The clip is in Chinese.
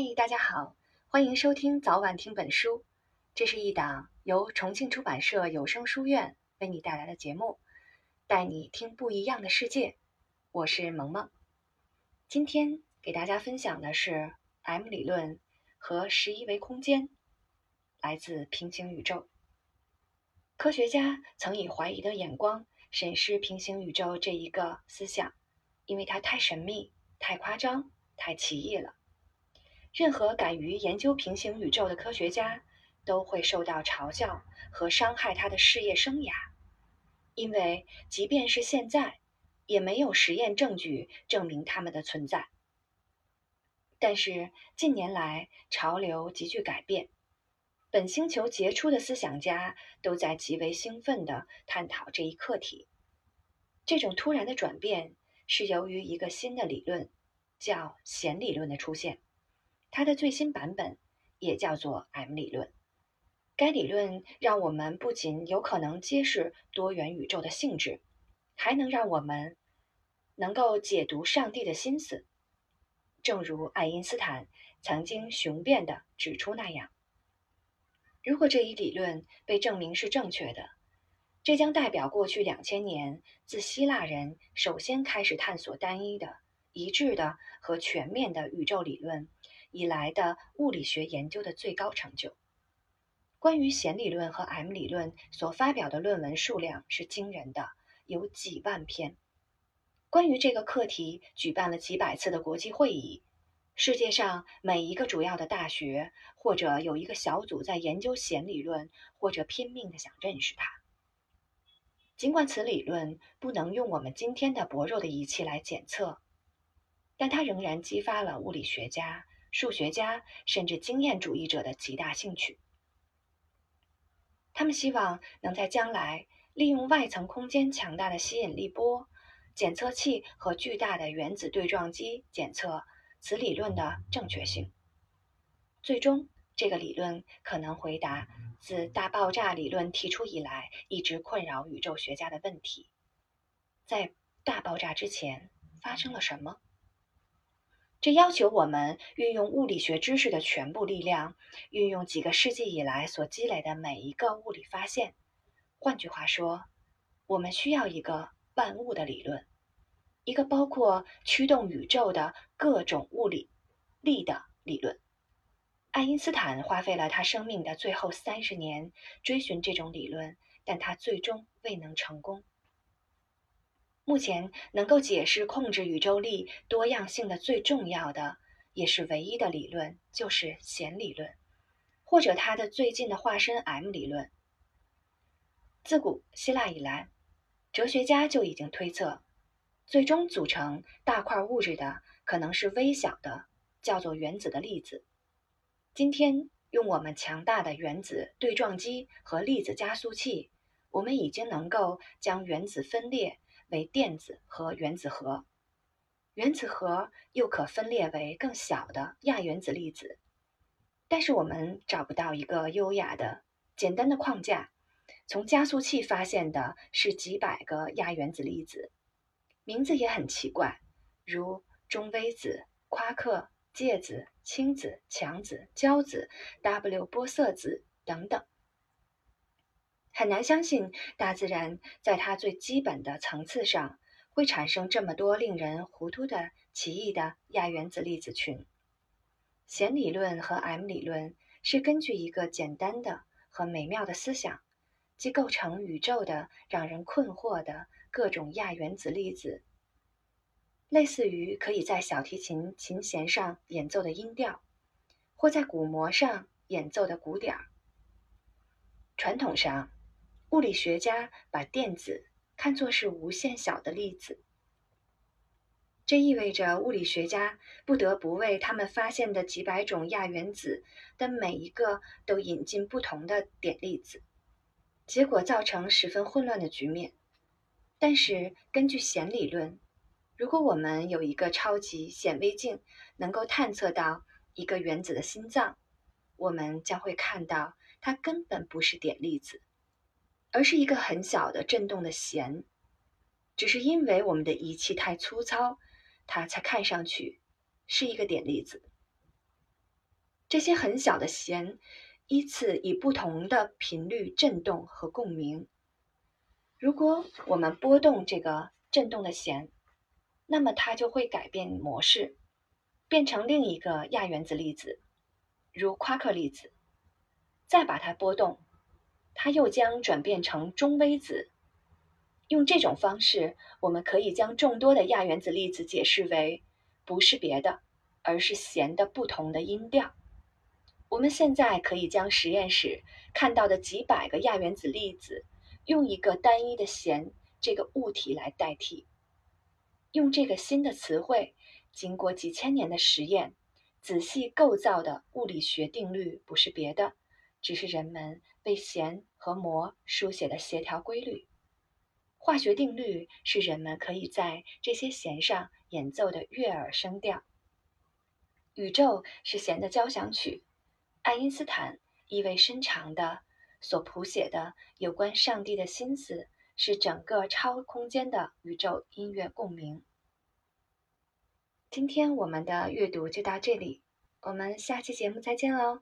嗨，大家好，欢迎收听早晚听本书，这是一档由重庆出版社有声书院为你带来的节目，带你听不一样的世界。我是萌萌，今天给大家分享的是 M 理论和11维空间，来自平行宇宙。科学家曾以怀疑的眼光审视平行宇宙这一个思想，因为它太神秘、太夸张、太奇异了。任何敢于研究平行宇宙的科学家都会受到嘲笑和伤害他的事业生涯，因为即便是现在，也没有实验证据证明他们的存在。但是近年来，潮流急剧改变，本星球杰出的思想家都在极为兴奋地探讨这一课题。这种突然的转变是由于一个新的理论，叫弦理论的出现。它的最新版本也叫做 M 理论。该理论让我们不仅有可能揭示多元宇宙的性质，还能让我们能够解读上帝的心思。正如爱因斯坦曾经雄辩地指出那样，如果这一理论被证明是正确的，这将代表过去2000年自希腊人首先开始探索单一的、一致的和全面的宇宙理论以来的物理学研究的最高成就。关于弦理论和 M 理论所发表的论文数量是惊人的，有几万篇。关于这个课题举办了几百次的国际会议，世界上每一个主要的大学或者有一个小组在研究弦理论，或者拼命地想认识它。尽管此理论不能用我们今天的薄弱的仪器来检测，但它仍然激发了物理学家、数学家甚至经验主义者的极大兴趣。他们希望能在将来利用外层空间强大的吸引力波检测器和巨大的原子对撞机检测此理论的正确性。最终，这个理论可能回答自大爆炸理论提出以来一直困扰宇宙学家的问题：在大爆炸之前发生了什么？这要求我们运用物理学知识的全部力量，运用几个世纪以来所积累的每一个物理发现。换句话说，我们需要一个万物的理论，一个包括驱动宇宙的各种物理力的理论。爱因斯坦花费了他生命的最后30年追寻这种理论，但他最终未能成功。目前能够解释控制宇宙力多样性的最重要的，也是唯一的理论，就是弦理论，或者它的最近的化身 M 理论。自古希腊以来，哲学家就已经推测，最终组成大块物质的可能是微小的叫做原子的粒子。今天用我们强大的原子对撞机和粒子加速器，我们已经能够将原子分裂为电子和原子核，原子核又可分裂为更小的亚原子粒子。但是我们找不到一个优雅的简单的框架，从加速器发现的是几百个亚原子粒子，名字也很奇怪，如中微子、夸克、介子、氢子、强子、胶子、W 玻色子等等。很难相信大自然在它最基本的层次上会产生这么多令人糊涂的奇异的亚原子粒子群。弦理论和 M 理论是根据一个简单的和美妙的思想，即构成宇宙的让人困惑的各种亚原子粒子，类似于可以在小提琴琴弦上演奏的音调，或在鼓膜上演奏的鼓点。传统上，物理学家把电子看作是无限小的粒子，这意味着物理学家不得不为他们发现的几百种亚原子的每一个都引进不同的点粒子，结果造成十分混乱的局面。但是根据弦理论，如果我们有一个超级显微镜能够探测到一个原子的心脏，我们将会看到它根本不是点粒子，而是一个很小的振动的弦。只是因为我们的仪器太粗糙，它才看上去是一个点粒子。这些很小的弦依次以不同的频率振动和共鸣。如果我们拨动这个振动的弦，那么它就会改变模式，变成另一个亚原子粒子，如夸克粒子。再把它拨动，它又将转变成中微子。用这种方式，我们可以将众多的亚原子粒子解释为不是别的，而是弦的不同的音调。我们现在可以将实验室看到的几百个亚原子粒子用一个单一的弦这个物体来代替。用这个新的词汇，经过几千年的实验仔细构造的物理学定律不是别的，只是人们为弦和膜书写的协调规律。化学定律是人们可以在这些弦上演奏的悦耳声调。宇宙是弦的交响曲，爱因斯坦意味深长的所谱写的有关上帝的心思是整个超空间的宇宙音乐共鸣。今天我们的阅读就到这里，我们下期节目再见喽。